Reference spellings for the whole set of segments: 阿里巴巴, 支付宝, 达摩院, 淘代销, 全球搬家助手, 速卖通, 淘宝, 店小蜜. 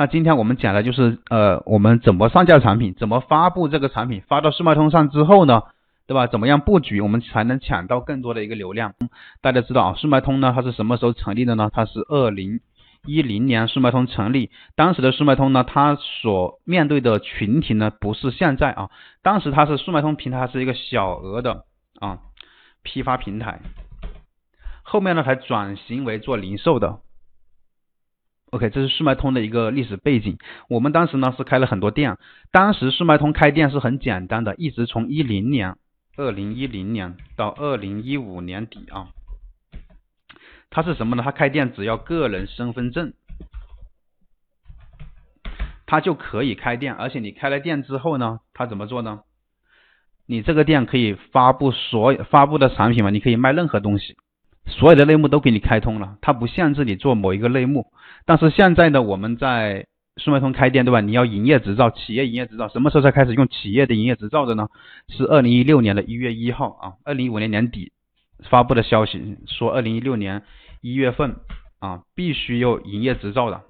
那今天我们讲的就是我们怎么上架产品，怎么发布这个产品，发到速卖通上之后呢，对吧？怎么样布局，我们才能抢到更多的一个流量？大家知道啊，速卖通呢，它是什么时候成立的呢？它是2010年速卖通成立，当时的速卖通呢，它所面对的群体呢，不是现在啊，当时它是速卖通平台是一个小额的啊批发平台，后面呢才转型为做零售的。OK， 这是速卖通的一个历史背景。我们当时呢是开了很多店，当时速卖通开店是很简单的，一直从2010年到2015年底啊。它是什么呢？它开店只要个人身份证，它就可以开店。而且你开了店之后呢，它怎么做呢？你这个店可以发布的产品嘛，你可以卖任何东西，所有的类目都给你开通了，它不限制你做某一个类目。但是现在呢，我们在速卖通开店，对吧？你要营业执照，企业营业执照，什么时候才开始用企业的营业执照的呢？是2016年的1月1号啊，2015年年底发布的消息说2016年1月份啊必须有营业执照的。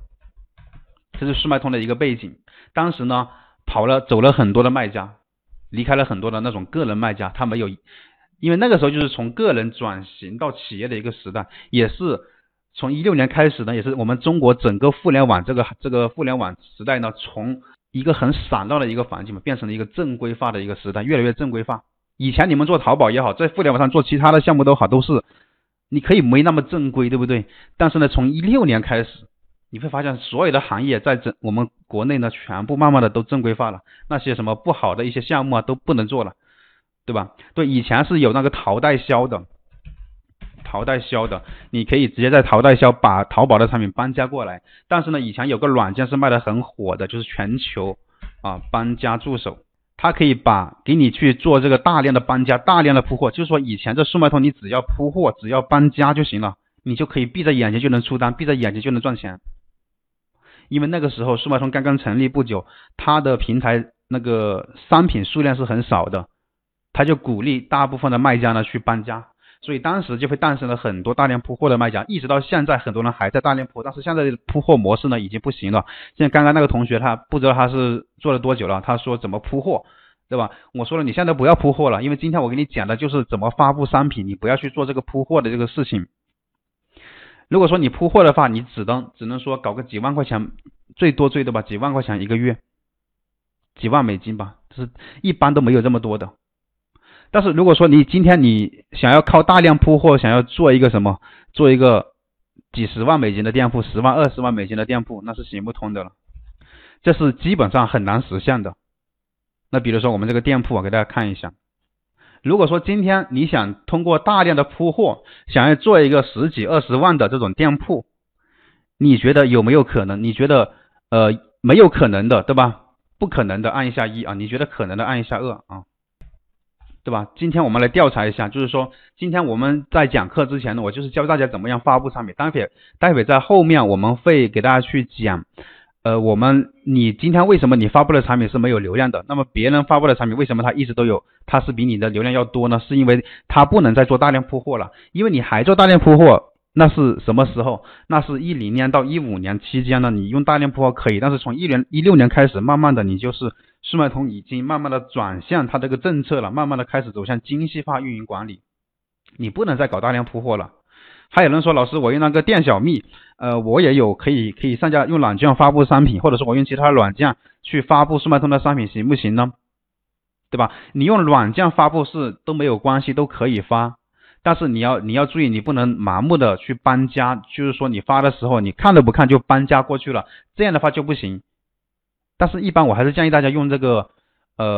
这是速卖通的一个背景。当时呢走了很多的卖家，离开了很多的那种个人卖家，他没有，因为那个时候就是从个人转型到企业的一个时代，也是从16年开始呢，也是我们中国整个互联网这个互联网时代呢，从一个很散乱的一个环境嘛，变成了一个正规化的一个时代，越来越正规化。以前你们做淘宝也好，在互联网上做其他的项目都好，都是你可以没那么正规，对不对？但是呢，从16年开始，你会发现所有的行业在我们国内呢，全部慢慢的都正规化了，那些什么不好的一些项目啊都不能做了，对吧？对，以前是有那个淘代销的，你可以直接在淘代销把淘宝的产品搬家过来。但是呢，以前有个软件是卖的很火的，就是全球啊搬家助手。它可以给你去做这个大量的搬家，大量的铺货，就是说以前这速卖通你只要铺货，只要搬家就行了，你就可以闭着眼睛就能出单，闭着眼睛就能赚钱。因为那个时候速卖通刚刚成立不久，它的平台那个商品数量是很少的，它就鼓励大部分的卖家呢去搬家，所以当时就会诞生了很多大量铺货的卖家，一直到现在很多人还在大量铺，但是现在的铺货模式呢已经不行了。现在刚刚那个同学他不知道他是做了多久了，他说怎么铺货，对吧？我说了你现在不要铺货了，因为今天我给你讲的就是怎么发布商品，你不要去做这个铺货的这个事情。如果说你铺货的话，你只能说搞个几万块钱，最多吧，几万块钱一个月，几万美金吧，就是一般都没有这么多的。但是如果说你今天想要靠大量铺货，想要做一个几十万美金的店铺，10万20万美金的店铺，那是行不通的了，这是基本上很难实现的。那比如说我们这个店铺，我给大家看一下，如果说今天你想通过大量的铺货，想要做一个十几20万的这种店铺，你觉得有没有可能？你觉得没有可能的，对吧？不可能的按一下1啊，你觉得可能的按一下2啊，对吧？今天我们来调查一下，就是说今天我们在讲课之前呢，我就是教大家怎么样发布产品。待会在后面我们会给大家去讲，你今天为什么你发布的产品是没有流量的？那么别人发布的产品为什么它一直都有，它是比你的流量要多呢？是因为它不能再做大量铺货了，因为你还做大量铺货，那是什么时候？那是10年到15年期间呢，你用大量铺货可以，但是从16年开始，慢慢的你就是速卖通已经慢慢的转向它这个政策了，慢慢的开始走向精细化运营管理，你不能再搞大量铺货了。还有人说，老师我用那个店小蜜，我也有可以上架用软件发布商品，或者是我用其他软件去发布速卖通的商品，行不行呢？对吧？你用软件发布是都没有关系，都可以发。但是你要注意，你不能盲目的去搬家，就是说你发的时候你看都不看就搬家过去了，这样的话就不行。但是一般我还是建议大家用这个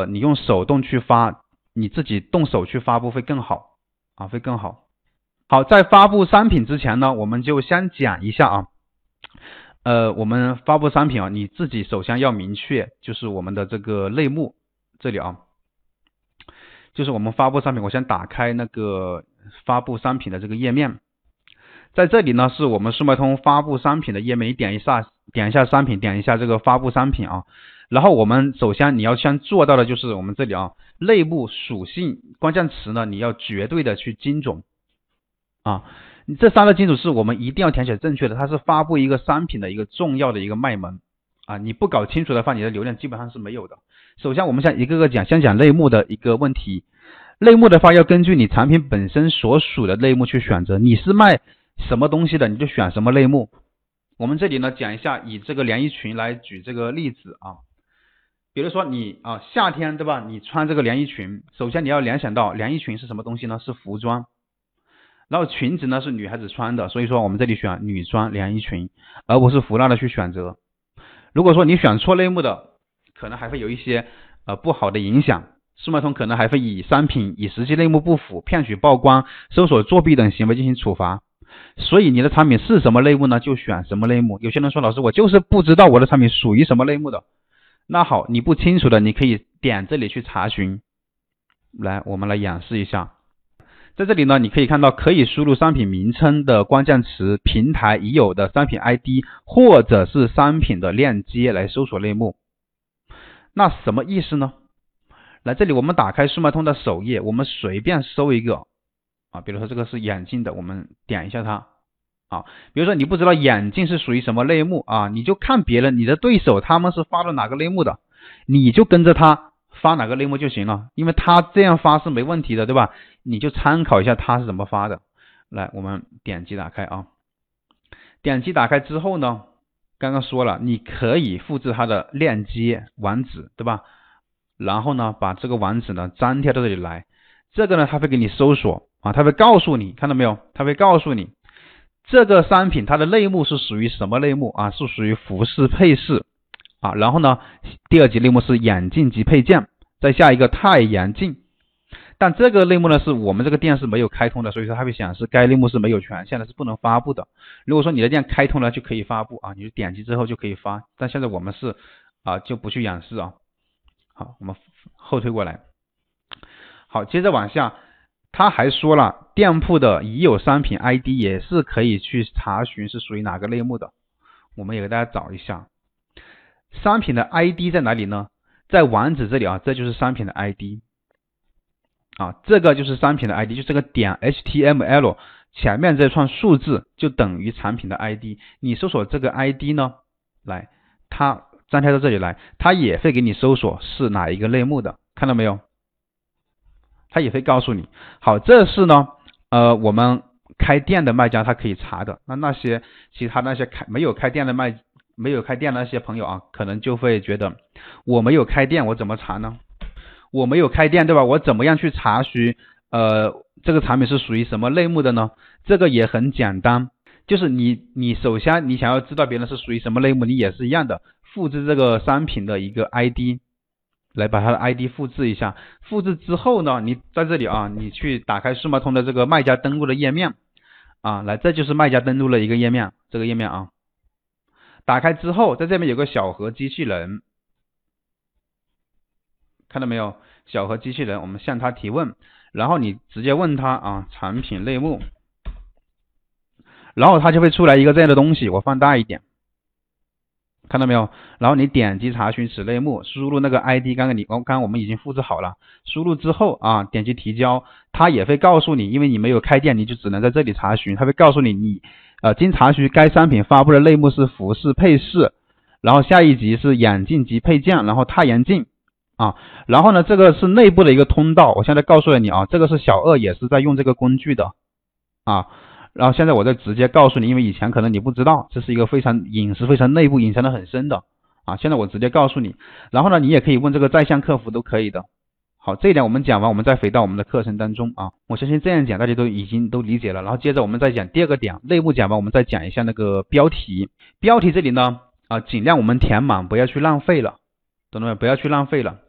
你用手动去发，你自己动手去发布会更好啊，会更好。好，在发布商品之前呢，我们就先讲一下啊，我们发布商品啊，你自己首先要明确，就是我们的这个类目，这里啊，就是我们发布商品，我先打开那个发布商品的这个页面，在这里呢是我们速卖通发布商品的页面，你点一下商品，点一下这个发布商品啊，然后我们首先你要先做到的就是我们这里啊，类目属性关键词呢，你要绝对的去精准啊，这3个精准是我们一定要填写正确的，它是发布一个商品的一个重要的一个脉门。啊，你不搞清楚的话，你的流量基本上是没有的。首先我们先一个个讲，先讲类目的一个问题。类目的话要根据你产品本身所属的类目去选择，你是卖什么东西的，你就选什么类目。我们这里呢讲一下，以这个连衣裙来举这个例子啊。比如说你啊夏天对吧，你穿这个连衣裙，首先你要联想到连衣裙是什么东西呢？是服装。然后裙子呢是女孩子穿的，所以说我们这里选女装连衣裙，而不是胡乱的去选择。如果说你选错类目的，可能还会有一些不好的影响，速卖通可能还会以商品与实际类目不符、骗取曝光、搜索作弊等行为进行处罚。所以你的产品是什么类目呢？就选什么类目。有些人说老师我就是不知道我的产品属于什么类目的。那好，你不清楚的你可以点这里去查询。来，我们来演示一下。在这里呢，你可以看到可以输入商品名称的关键词、平台已有的商品 ID 或者是商品的链接来搜索类目。那什么意思呢？来，这里我们打开速卖通的首页，我们随便搜一个啊，比如说这个是眼镜的，我们点一下它啊。比如说你不知道眼镜是属于什么类目啊，你就看别人，你的对手他们是发了哪个类目的，你就跟着他发哪个类目就行了，因为他这样发是没问题的，对吧？你就参考一下他是怎么发的。来，我们点击打开啊。点击打开之后呢，刚刚说了，你可以复制它的链接网址，对吧？然后呢，把这个网址呢粘贴到这里来。这个呢，它会给你搜索啊，它会告诉你，看到没有？它会告诉你这个商品它的类目是属于什么类目啊？是属于服饰配饰。啊，然后呢，第二级类目是眼镜及配件，再下一个太阳镜。但这个类目呢，是我们这个店是没有开通的，所以说它会显示该类目是没有权限的，是不能发布的。如果说你的店开通了，就可以发布啊，你就点击之后就可以发。但现在我们是啊，就不去演示啊。好，我们后退过来。好，接着往下，他还说了，店铺的已有商品 ID 也是可以去查询是属于哪个类目的。我们也给大家找一下。商品的 ID 在哪里呢？在网址这里啊，这就是商品的 ID 啊，这个就是商品的 ID， 就这个点 HTML 前面这串数字就等于产品的 ID。 你搜索这个 ID 呢，来，它粘贴到这里来，它也会给你搜索是哪一个类目的，看到没有？它也会告诉你。好，这是呢我们开店的卖家他可以查的。那些其他那些没有开店的那些朋友啊，可能就会觉得我没有开店我怎么查呢？我没有开店对吧，我怎么样去查询这个产品是属于什么类目的呢？这个也很简单，就是你首先你想要知道别人是属于什么类目，你也是一样的，复制这个商品的一个 ID， 来把它的 ID 复制一下。复制之后呢，你在这里啊，你去打开速卖通的这个卖家登录的页面啊，来，这就是卖家登录了一个页面，这个页面啊。打开之后，在这边有个小盒机器人，看到没有？小盒机器人，我们向他提问，然后你直接问他啊，产品类目，然后他就会出来一个这样的东西，我放大一点，看到没有？然后你点击查询此类目，输入那个 ID， 刚刚我们已经复制好了，输入之后啊，点击提交，他也会告诉你，因为你没有开店，你就只能在这里查询，他会告诉你经查询该商品发布的类目是服饰配饰，然后下一级是眼镜及配件，然后太阳镜啊，然后呢，这个是内部的一个通道，我现在告诉了你啊，这个是小二也是在用这个工具的啊，然后现在我再直接告诉你，因为以前可能你不知道，这是一个非常隐私、非常内部隐藏的很深的啊，现在我直接告诉你，然后呢，你也可以问这个在线客服都可以的。好，这一点我们讲完，我们再回到我们的课程当中啊。我相信这样讲大家已经都理解了。然后接着我们再讲第二个点，类目讲完，我们再讲一下那个标题。标题这里呢啊，尽量我们填满，不要去浪费了，懂了没有？不要去浪费了。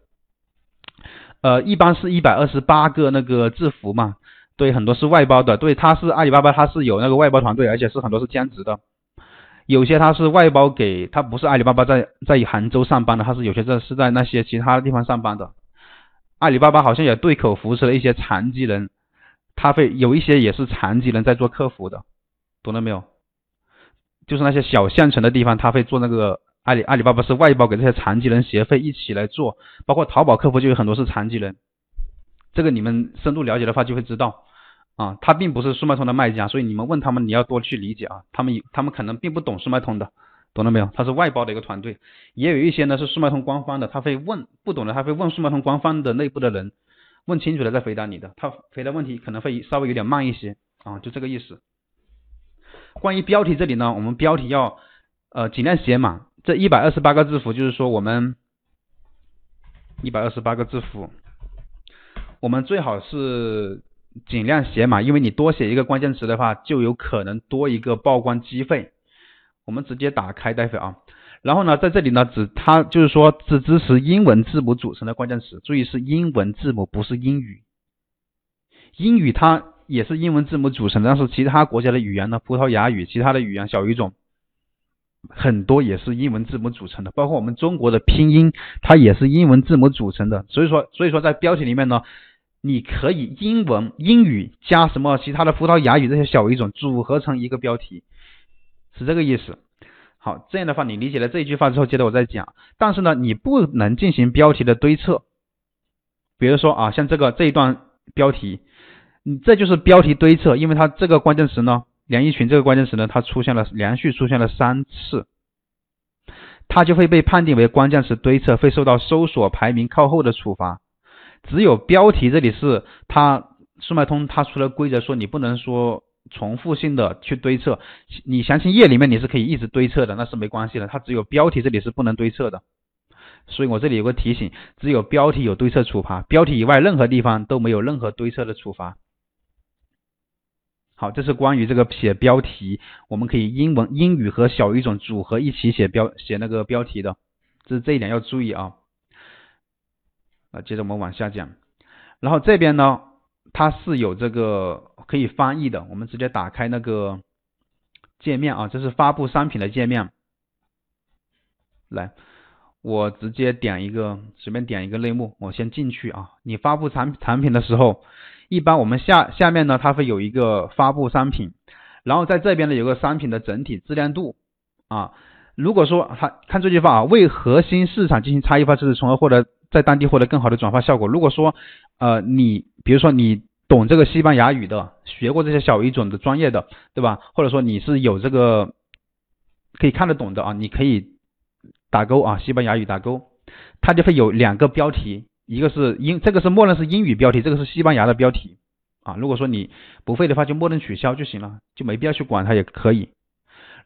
一般是128个那个字符嘛，对，很多是外包的，对，它是阿里巴巴，它是有那个外包团队，而且是很多是兼职的。有些他是外包给，他不是阿里巴巴在杭州上班的，他是有些是在那些其他地方上班的。阿里巴巴好像也对口扶持了一些残疾人，他会有一些也是残疾人在做客服的，懂了没有？就是那些小县城的地方，他会做那个阿里巴巴是外包给这些残疾人协会一起来做，包括淘宝客服就有很多是残疾人，这个你们深度了解的话就会知道啊，他并不是速卖通的卖家，所以你们问他们你要多去理解啊，他们可能并不懂速卖通的，懂了没有？它是外包的一个团队，也有一些呢是速卖通官方的，他会问不懂的，他会问速卖通官方的内部的人，问清楚了再回答你的，他回答问题可能会稍微有点慢一些啊，就这个意思。关于标题这里呢，我们标题要尽量写满，这128个字符就是说我们128个字符，我们最好是尽量写满，因为你多写一个关键词的话，就有可能多一个曝光机会。我们直接打开待会啊，然后呢，在这里呢，它就是说只支持英文字母组成的关键词，注意是英文字母，不是英语。英语它也是英文字母组成的，但是其他国家的语言呢，葡萄牙语、其他的语言小语种很多也是英文字母组成的，包括我们中国的拼音，它也是英文字母组成的。所以说在标题里面呢，你可以英文、英语加什么其他的葡萄牙语这些小语种组合成一个标题。是这个意思。好，这样的话你理解了这一句话之后，接着我再讲。但是呢，你不能进行标题的堆测，比如说啊，像这一段标题，你这就是标题堆测，因为它这个关键词呢，梁一群这个关键词呢，它连续出现了三次，它就会被判定为关键词堆测，会受到搜索排名靠后的处罚。只有标题这里是它速卖通它出了规则说你不能说重复性的去堆测，你详情页里面你是可以一直堆测的，那是没关系的，它只有标题这里是不能堆测的。所以我这里有个提醒，只有标题有堆测处罚，标题以外任何地方都没有任何堆测的处罚。好，这是关于这个写标题，我们可以英文、英语和小语种组合一起写那个标题的，这一点要注意啊。接着我们往下讲，然后这边呢，它是有这个可以翻译的，我们直接打开那个界面啊，这是发布商品的界面。来，我直接点一个，随便点一个类目，我先进去啊。你发布产品的时候，一般我们下面呢，它会有一个发布商品，然后在这边呢有个商品的整体质量度啊。如果说看这句话啊，为核心市场进行差异化支持，从而在当地获得更好的转化效果。如果说你比如说你懂这个西班牙语的，学过这些小语种的专业的，对吧？或者说你是有这个可以看得懂的啊，你可以打勾啊，西班牙语打勾，它就会有两个标题，一个是这个是默认是英语标题，这个是西班牙的标题啊。如果说你不会的话，就默认取消就行了，就没必要去管它也可以。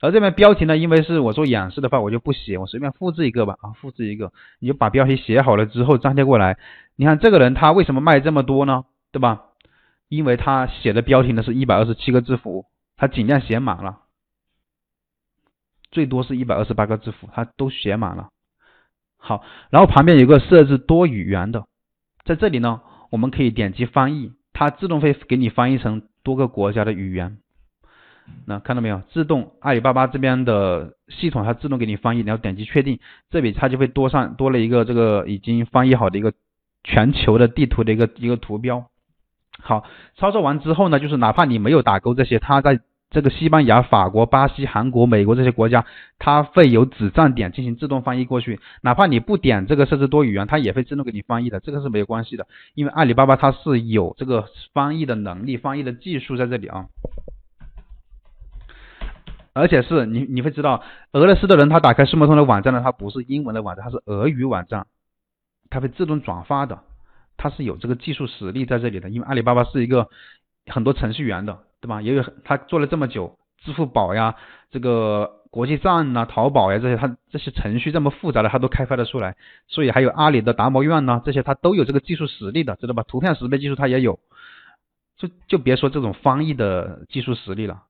而这边标题呢，因为是我做演示的话，我就不写，我随便复制一个吧啊，复制一个，你就把标题写好了之后粘贴过来。你看这个人他为什么卖这么多呢？对吧？因为他写的标题呢是127个字符，他尽量写满了，最多是128个字符，他都写满了。好，然后旁边有个设置多语言的，在这里呢，我们可以点击翻译，它自动会给你翻译成多个国家的语言。那看到没有，自动阿里巴巴这边的系统它自动给你翻译，然后点击确定，这里它就会多了一个这个已经翻译好的一个全球的地图的一个图标。好，操作完之后呢，就是哪怕你没有打勾这些，它在这个西班牙、法国、巴西、韩国、美国这些国家，它会有指战点进行自动翻译过去，哪怕你不点这个设置多语言，它也会自动给你翻译的，这个是没有关系的，因为阿里巴巴它是有这个翻译的能力、翻译的技术在这里啊。而且是你会知道，俄罗斯的人他打开速卖通的网站呢，它不是英文的网站，它是俄语网站，它会自动转发的，它是有这个技术实力在这里的。因为阿里巴巴是一个很多程序员的，对吧？也有他做了这么久，支付宝呀、这个国际站呐、淘宝呀这些，他这些程序这么复杂的，他都开发得出来。所以还有阿里的达摩院呐，这些他都有这个技术实力的，知道吧？图片识别技术他也有，就别说这种翻译的技术实力了。